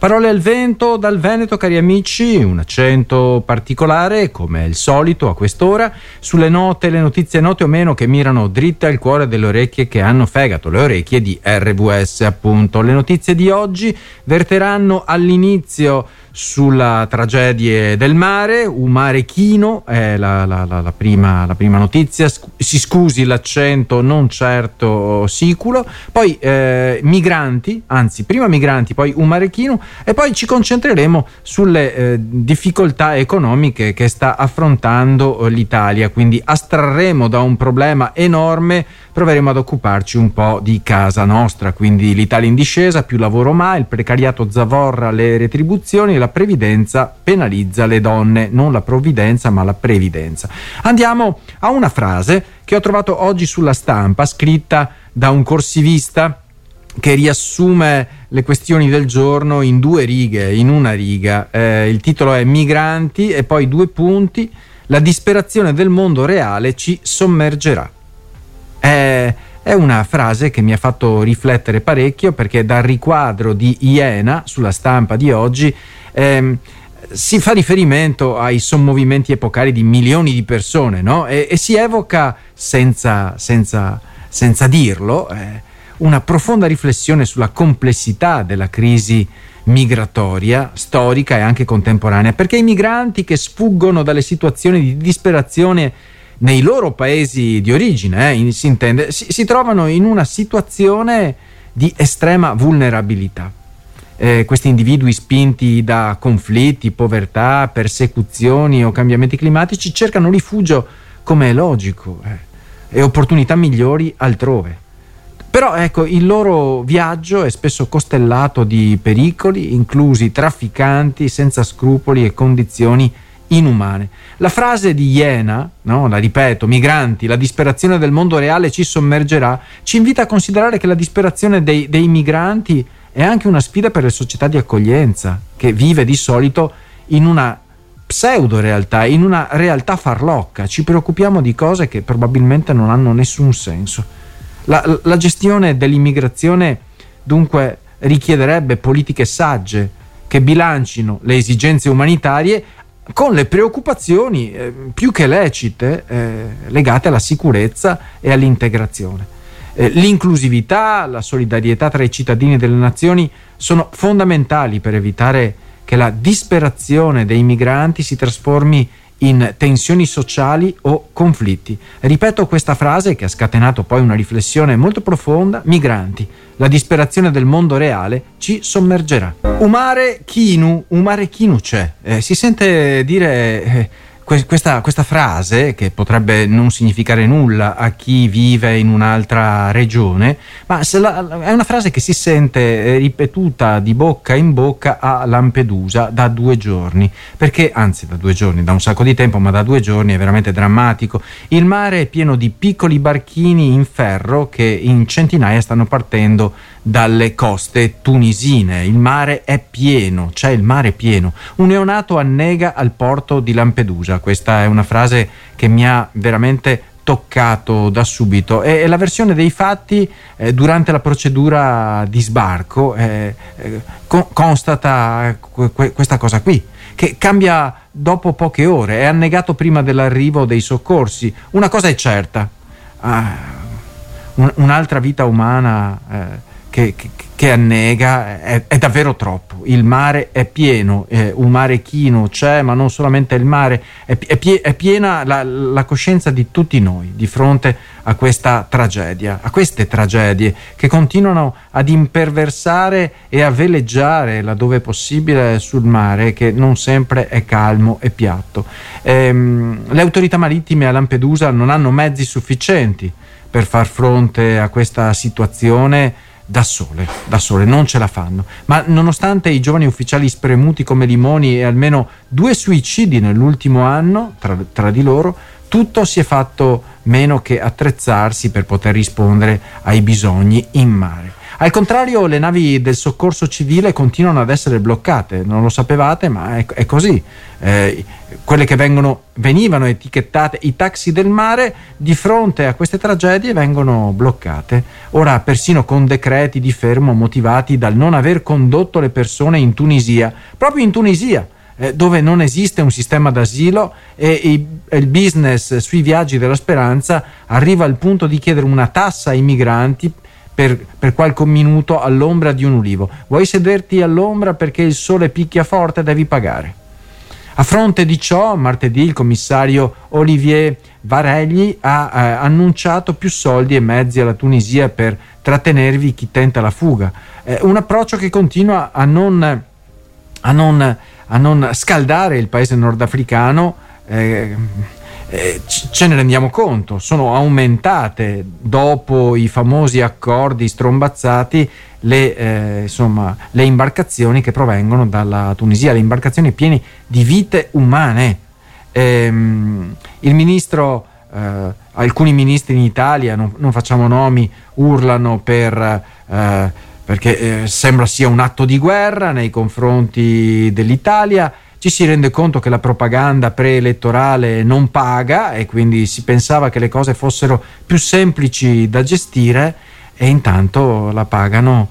Parole al vento dal Veneto, cari amici, un accento particolare come il solito a quest'ora sulle note, le notizie note o meno che mirano dritte al cuore delle orecchie che hanno fegato, le orecchie di RWS appunto. Le notizie di oggi verteranno all'inizio sulla tragedia del mare, un mare chino è la prima notizia, si scusi l'accento non certo siculo, poi migranti, anzi prima migranti poi un mare chino, e poi ci concentreremo sulle difficoltà economiche che sta affrontando l'Italia, quindi astrarremo da un problema enorme, proveremo ad occuparci un po' di casa nostra, quindi l'Italia in discesa, più lavoro mai, il precariato zavorra le retribuzioni, la previdenza penalizza le donne, non la provvidenza ma la previdenza. Andiamo a una frase che ho trovato oggi sulla Stampa, scritta da un corsivista che riassume le questioni del giorno in due righe, in una riga. Il titolo è Migranti e poi due punti, la disperazione del mondo reale ci sommergerà. È una frase che mi ha fatto riflettere parecchio, perché dal riquadro di Iena sulla Stampa di oggi si fa riferimento ai sommovimenti epocali di milioni di persone, no? E si evoca senza dirlo una profonda riflessione sulla complessità della crisi migratoria, storica e anche contemporanea, perché i migranti che sfuggono dalle situazioni di disperazione nei loro paesi di origine, si intende, si trovano in una situazione di estrema vulnerabilità. Questi individui, spinti da conflitti, povertà, persecuzioni o cambiamenti climatici, cercano rifugio, come è logico, e opportunità migliori altrove. Però ecco, il loro viaggio è spesso costellato di pericoli, inclusi trafficanti senza scrupoli e condizioni inumane. La frase di Iena, no, la ripeto, migranti, la disperazione del mondo reale ci sommergerà, ci invita a considerare che la disperazione dei migranti è anche una sfida per le società di accoglienza, che vive di solito in una pseudo realtà, in una realtà farlocca. Ci preoccupiamo di cose che probabilmente non hanno nessun senso. La gestione dell'immigrazione dunque richiederebbe politiche sagge che bilancino le esigenze umanitarie con le preoccupazioni più che lecite legate alla sicurezza e all'integrazione. L'inclusività, la solidarietà tra i cittadini delle nazioni sono fondamentali per evitare che la disperazione dei migranti si trasformi in tensioni sociali o conflitti. Ripeto questa frase che ha scatenato poi una riflessione molto profonda: migranti, la disperazione del mondo reale ci sommergerà. Un mare chinu c'è. Si sente dire questa frase, che potrebbe non significare nulla a chi vive in un'altra regione, ma è una frase che si sente ripetuta di bocca in bocca a Lampedusa da un sacco di tempo, ma da 2 giorni è veramente drammatico. Il mare è pieno di piccoli barchini in ferro che in centinaia stanno partendo dalle coste tunisine. Il mare è pieno, c'è il mare pieno. Un neonato annega al porto di Lampedusa. Questa è una frase che mi ha veramente toccato da subito, e la versione dei fatti durante la procedura di sbarco constata questa cosa qui, che cambia dopo poche ore. È annegato prima dell'arrivo dei soccorsi. Una cosa è certa, un'altra vita umana che annega è davvero troppo. Il mare è pieno, un mare chino c'è, ma non solamente il mare, è piena la coscienza di tutti noi di fronte a questa tragedia, a queste tragedie che continuano ad imperversare e a veleggiare laddove possibile sul mare, che non sempre è calmo e piatto. Le autorità marittime a Lampedusa non hanno mezzi sufficienti per far fronte a questa situazione da sole, non ce la fanno. Ma nonostante i giovani ufficiali spremuti come limoni e almeno 2 suicidi nell'ultimo anno tra di loro, tutto si è fatto meno che attrezzarsi per poter rispondere ai bisogni in mare. Al contrario, le navi del soccorso civile continuano ad essere bloccate, non lo sapevate, ma è così. Quelle che venivano etichettate i taxi del mare, di fronte a queste tragedie vengono bloccate, ora persino con decreti di fermo motivati dal non aver condotto le persone in Tunisia, proprio in Tunisia, dove non esiste un sistema d'asilo, e il business sui viaggi della speranza arriva al punto di chiedere una tassa ai migranti per qualche minuto all'ombra di un ulivo. Vuoi sederti all'ombra perché il sole picchia forte? Devi pagare. A fronte di ciò, martedì il commissario Olivier Varelli ha annunciato più soldi e mezzi alla Tunisia per trattenervi chi tenta la fuga. Un approccio che continua a non scaldare il paese nordafricano, ce ne rendiamo conto, sono aumentate dopo i famosi accordi strombazzati le imbarcazioni che provengono dalla Tunisia, le imbarcazioni piene di vite umane. Il ministro, alcuni ministri in Italia, non facciamo nomi, urlano perché sembra sia un atto di guerra nei confronti dell'Italia. Ci si rende conto che la propaganda preelettorale non paga e quindi si pensava che le cose fossero più semplici da gestire, e intanto la pagano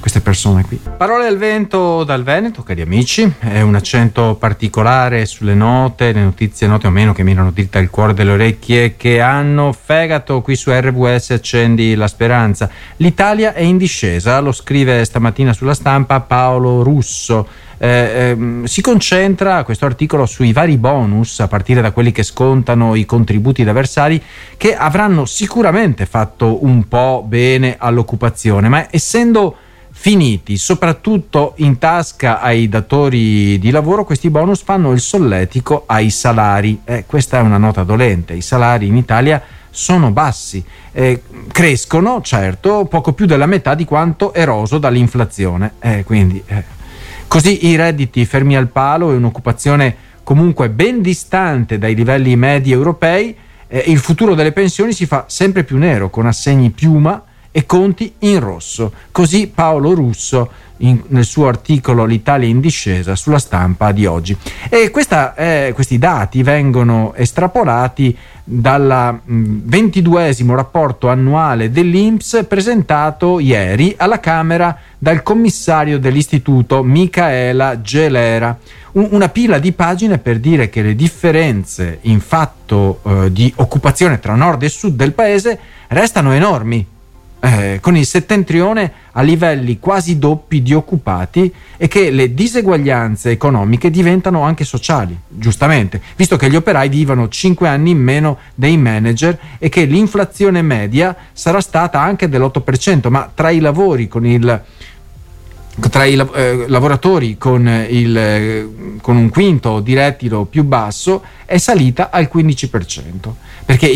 queste persone qui. Parole al vento dal Veneto, cari amici, è un accento particolare sulle note, le notizie note o meno che mirano dritte al cuore delle orecchie che hanno fegato, qui su RWS Accendi la Speranza. L'Italia è in discesa, lo scrive stamattina sulla Stampa Paolo Russo. Si concentra questo articolo sui vari bonus, a partire da quelli che scontano i contributi da versare, che avranno sicuramente fatto un po' bene all'occupazione, ma essendo finiti soprattutto in tasca ai datori di lavoro, questi bonus fanno il solletico ai salari. Questa è una nota dolente. I salari in Italia sono bassi, crescono certo poco più della metà di quanto eroso dall'inflazione, quindi così i redditi fermi al palo e un'occupazione comunque ben distante dai livelli medi europei. Il futuro delle pensioni si fa sempre più nero, con assegni piuma e conti in rosso. Così Paolo Russo nel suo articolo L'Italia in discesa sulla Stampa di oggi. E questi dati vengono estrapolati dal 22esimo rapporto annuale dell'INPS presentato ieri alla Camera dal commissario dell'istituto Micaela Gelera. Una pila di pagine per dire che le differenze in fatto di occupazione tra nord e sud del paese restano enormi, con il settentrione a livelli quasi doppi di occupati, e che le diseguaglianze economiche diventano anche sociali, giustamente, visto che gli operai vivono 5 anni in meno dei manager e che l'inflazione media sarà stata anche dell'8%, ma tra i lavoratori con un quinto di reddito più basso è salita al 15%, perché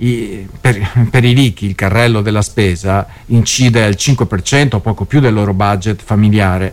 per i ricchi il carrello della spesa incide al 5% o poco più del loro budget familiare.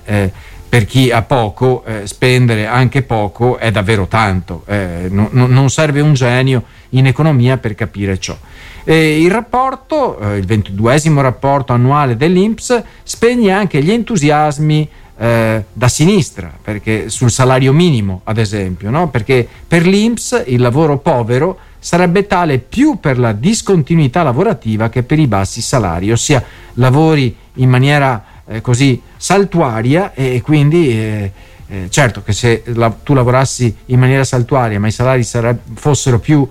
Per chi ha poco, spendere anche poco è davvero tanto, non serve un genio in economia per capire ciò. Il rapporto, il 22esimo rapporto annuale dell'INPS, spegne anche gli entusiasmi da sinistra, perché sul salario minimo, ad esempio, no? Perché per l'INPS il lavoro povero sarebbe tale più per la discontinuità lavorativa che per i bassi salari, ossia lavori in maniera così saltuaria, e quindi certo che se tu lavorassi in maniera saltuaria ma i salari fossero più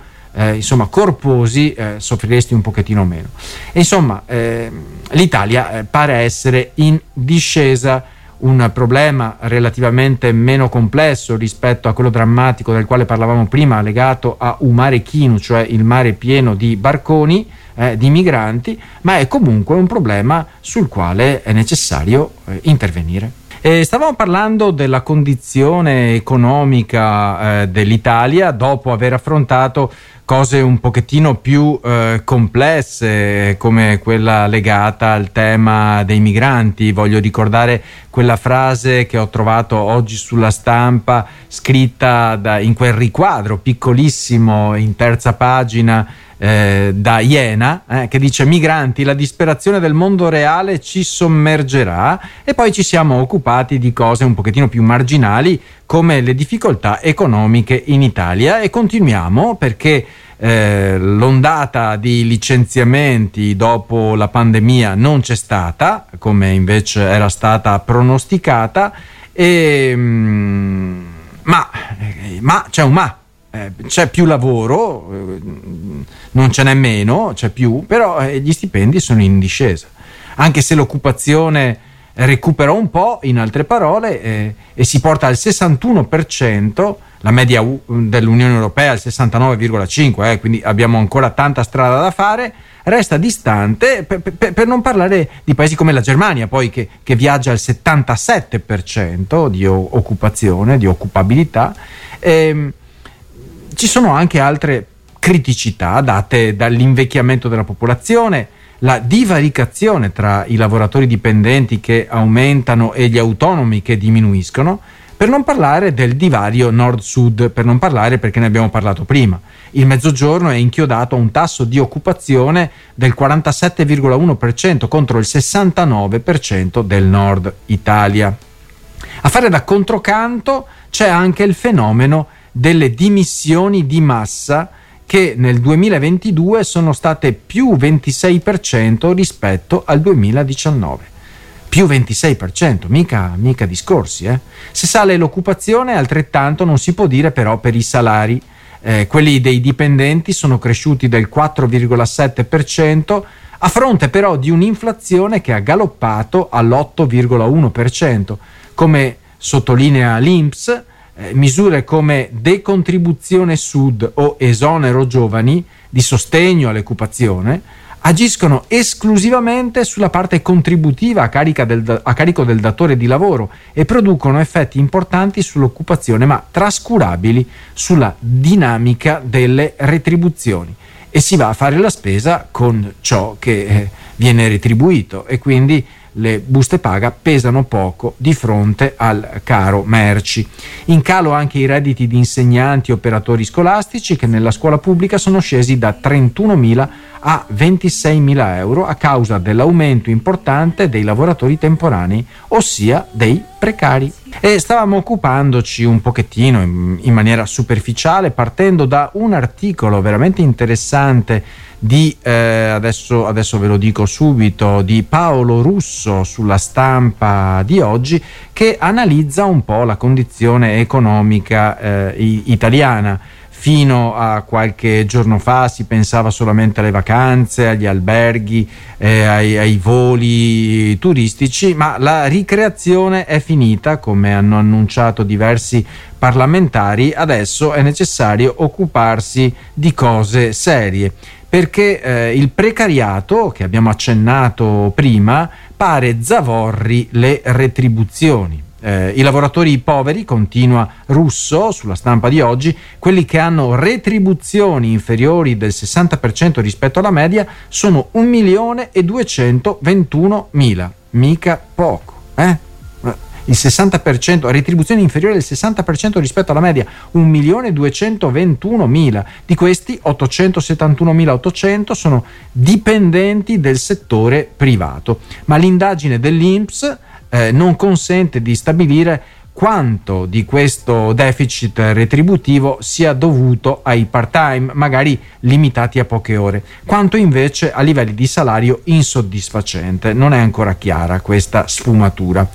corposi, soffriresti un pochettino meno. E insomma, l'Italia pare essere in discesa. Un problema relativamente meno complesso rispetto a quello drammatico del quale parlavamo prima, legato a un mare chino, cioè il mare pieno di barconi, di migranti, ma è comunque un problema sul quale è necessario intervenire. Stavamo parlando della condizione economica dell'Italia dopo aver affrontato cose un pochettino più complesse, come quella legata al tema dei migranti. Voglio ricordare quella frase che ho trovato oggi sulla Stampa, scritta in quel riquadro piccolissimo in terza pagina da Iena, che dice: migranti, la disperazione del mondo reale ci sommergerà. E poi ci siamo occupati di cose un pochettino più marginali, come le difficoltà economiche in Italia, e continuiamo perché l'ondata di licenziamenti dopo la pandemia non c'è stata, come invece era stata pronosticata, ma c'è un ma. C'è più lavoro, non ce n'è meno, c'è più, però gli stipendi sono in discesa, anche se l'occupazione recupera un po', in altre parole, e si porta al 61%, la media dell'Unione Europea al 69,5%, quindi abbiamo ancora tanta strada da fare, resta distante, per non parlare di paesi come la Germania, poi che viaggia al 77% di occupazione, di occupabilità. Ci sono anche altre criticità date dall'invecchiamento della popolazione, la divaricazione tra i lavoratori dipendenti che aumentano e gli autonomi che diminuiscono, per non parlare del divario nord-sud, perché ne abbiamo parlato prima. Il mezzogiorno è inchiodato a un tasso di occupazione del 47,1% contro il 69% del nord Italia. A fare da controcanto c'è anche il fenomeno delle dimissioni di massa, che nel 2022 sono state più 26% rispetto al 2019. Più 26%, mica discorsi, Se sale l'occupazione, altrettanto non si può dire però per i salari. Quelli dei dipendenti sono cresciuti del 4,7%, a fronte però di un'inflazione che ha galoppato all'8,1%, come sottolinea l'INPS. Misure come decontribuzione sud o esonero giovani di sostegno all'occupazione agiscono esclusivamente sulla parte contributiva a carico del datore di lavoro e producono effetti importanti sull'occupazione, ma trascurabili sulla dinamica delle retribuzioni, e si va a fare la spesa con ciò che viene retribuito, e quindi le buste paga pesano poco di fronte al caro merci. In calo anche i redditi di insegnanti e operatori scolastici, che nella scuola pubblica sono scesi da 31.000 a 26.000 euro a causa dell'aumento importante dei lavoratori temporanei, ossia dei precari. E stavamo occupandoci un pochettino in maniera superficiale, partendo da un articolo veramente interessante di adesso ve lo dico subito, di Paolo Russo sulla Stampa di oggi, che analizza un po' la condizione economica italiana. Fino a qualche giorno fa si pensava solamente alle vacanze, agli alberghi, ai voli turistici, ma la ricreazione è finita, come hanno annunciato diversi parlamentari. Adesso è necessario occuparsi di cose serie, perché il precariato, che abbiamo accennato prima, pare zavorri le retribuzioni. I lavoratori poveri, continua Russo sulla Stampa di oggi, quelli che hanno retribuzioni inferiori del 60% rispetto alla media, sono 1.221.000, mica poco, Il 60%, retribuzioni inferiori del 60% rispetto alla media, 1.221.000. Di questi 871.800 sono dipendenti del settore privato, ma l'indagine dell'INPS non consente di stabilire quanto di questo deficit retributivo sia dovuto ai part-time, magari limitati a poche ore, quanto invece a livelli di salario insoddisfacente. Non è ancora chiara questa sfumatura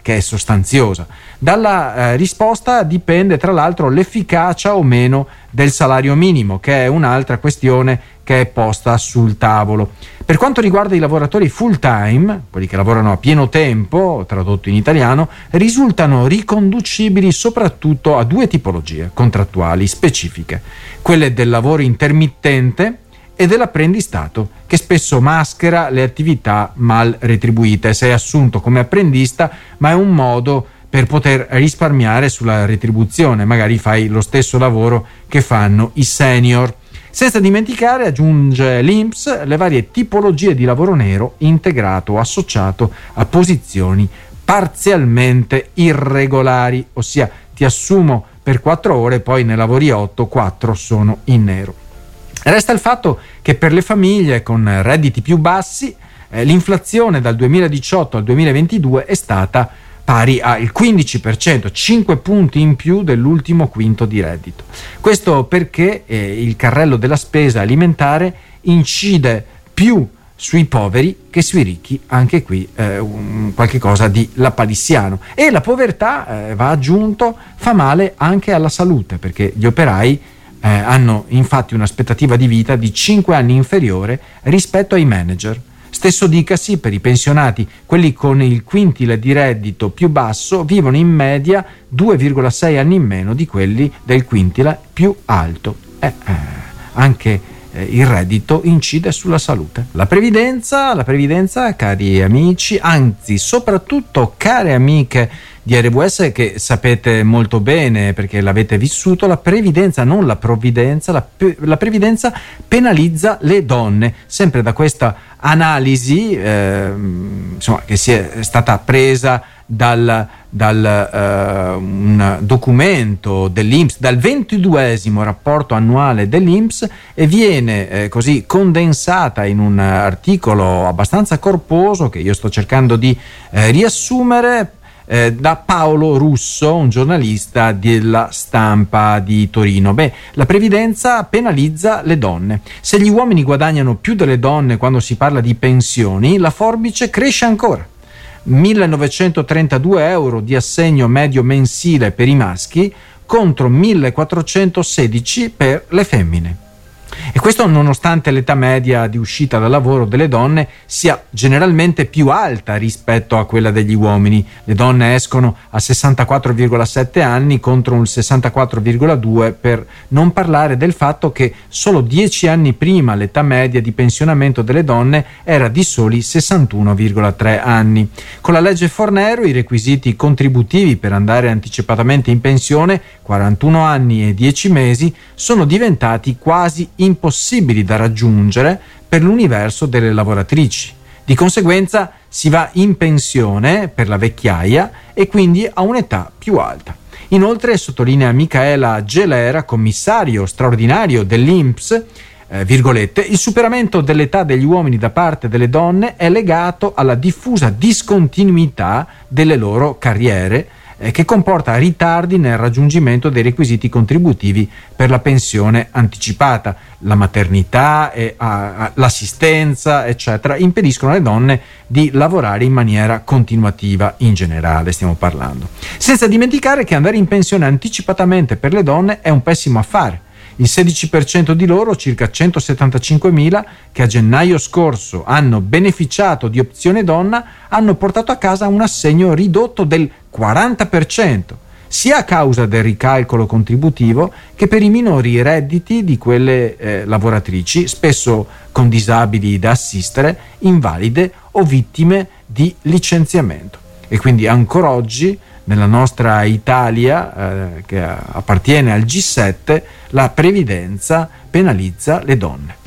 che è sostanziosa. Dalla risposta dipende tra l'altro l'efficacia o meno del salario minimo, che è un'altra questione che è posta sul tavolo. Per quanto riguarda i lavoratori full time, quelli che lavorano a pieno tempo, tradotto in italiano, risultano riconducibili soprattutto a due tipologie contrattuali specifiche: quelle del lavoro intermittente e dell'apprendistato, che spesso maschera le attività mal retribuite. Sei assunto come apprendista, ma è un modo per poter risparmiare sulla retribuzione, magari fai lo stesso lavoro che fanno i senior. Senza dimenticare, aggiunge l'INPS, le varie tipologie di lavoro nero integrato o associato a posizioni parzialmente irregolari, ossia ti assumo per 4 ore, poi ne lavori 8, 4 sono in nero. Resta il fatto che per le famiglie con redditi più bassi l'inflazione dal 2018 al 2022 è stata pari al 15%, 5 punti in più dell'ultimo quinto di reddito. Questo perché il carrello della spesa alimentare incide più sui poveri che sui ricchi, anche qui qualche cosa di lapalissiano. E la povertà, va aggiunto, fa male anche alla salute, perché gli operai hanno infatti un'aspettativa di vita di 5 anni inferiore rispetto ai manager. Stesso dicasi per i pensionati, quelli con il quintile di reddito più basso vivono in media 2,6 anni in meno di quelli del quintile più alto. Anche il reddito incide sulla salute. La previdenza, cari amici, anzi soprattutto care amiche di RWS, che sapete molto bene perché l'avete vissuto, la previdenza, non la provvidenza, la previdenza penalizza le donne, sempre da questa analisi che si è stata presa dal un documento dell'INPS, dal 22° rapporto annuale dell'INPS, e viene così condensata in un articolo abbastanza corposo che io sto cercando di riassumere da Paolo Russo, un giornalista della Stampa di Torino. La previdenza penalizza le donne. Se gli uomini guadagnano più delle donne quando si parla di pensioni, la forbice cresce ancora. 1.932 euro di assegno medio mensile per i maschi contro 1.416 per le femmine. E questo nonostante l'età media di uscita dal lavoro delle donne sia generalmente più alta rispetto a quella degli uomini. Le donne escono a 64,7 anni contro un 64,2, per non parlare del fatto che solo 10 anni prima l'età media di pensionamento delle donne era di soli 61,3 anni. Con la legge Fornero i requisiti contributivi per andare anticipatamente in pensione, 41 anni e 10 mesi, sono diventati quasi impossibili da raggiungere per l'universo delle lavoratrici. Di conseguenza si va in pensione per la vecchiaia e quindi a un'età più alta. Inoltre, sottolinea Micaela Gelera, commissario straordinario dell'INPS, virgolette, il superamento dell'età degli uomini da parte delle donne è legato alla diffusa discontinuità delle loro carriere, che comporta ritardi nel raggiungimento dei requisiti contributivi per la pensione anticipata. La maternità e l'assistenza, eccetera, impediscono alle donne di lavorare in maniera continuativa, in generale stiamo parlando. Senza dimenticare che andare in pensione anticipatamente per le donne è un pessimo affare. Il 16% di loro, circa 175.000, che a gennaio scorso hanno beneficiato di opzione donna, hanno portato a casa un assegno ridotto del 40%, sia a causa del ricalcolo contributivo che per i minori redditi di quelle lavoratrici, spesso con disabili da assistere, invalide o vittime di licenziamento. E quindi ancora oggi nella nostra Italia, che appartiene al G7, la previdenza penalizza le donne.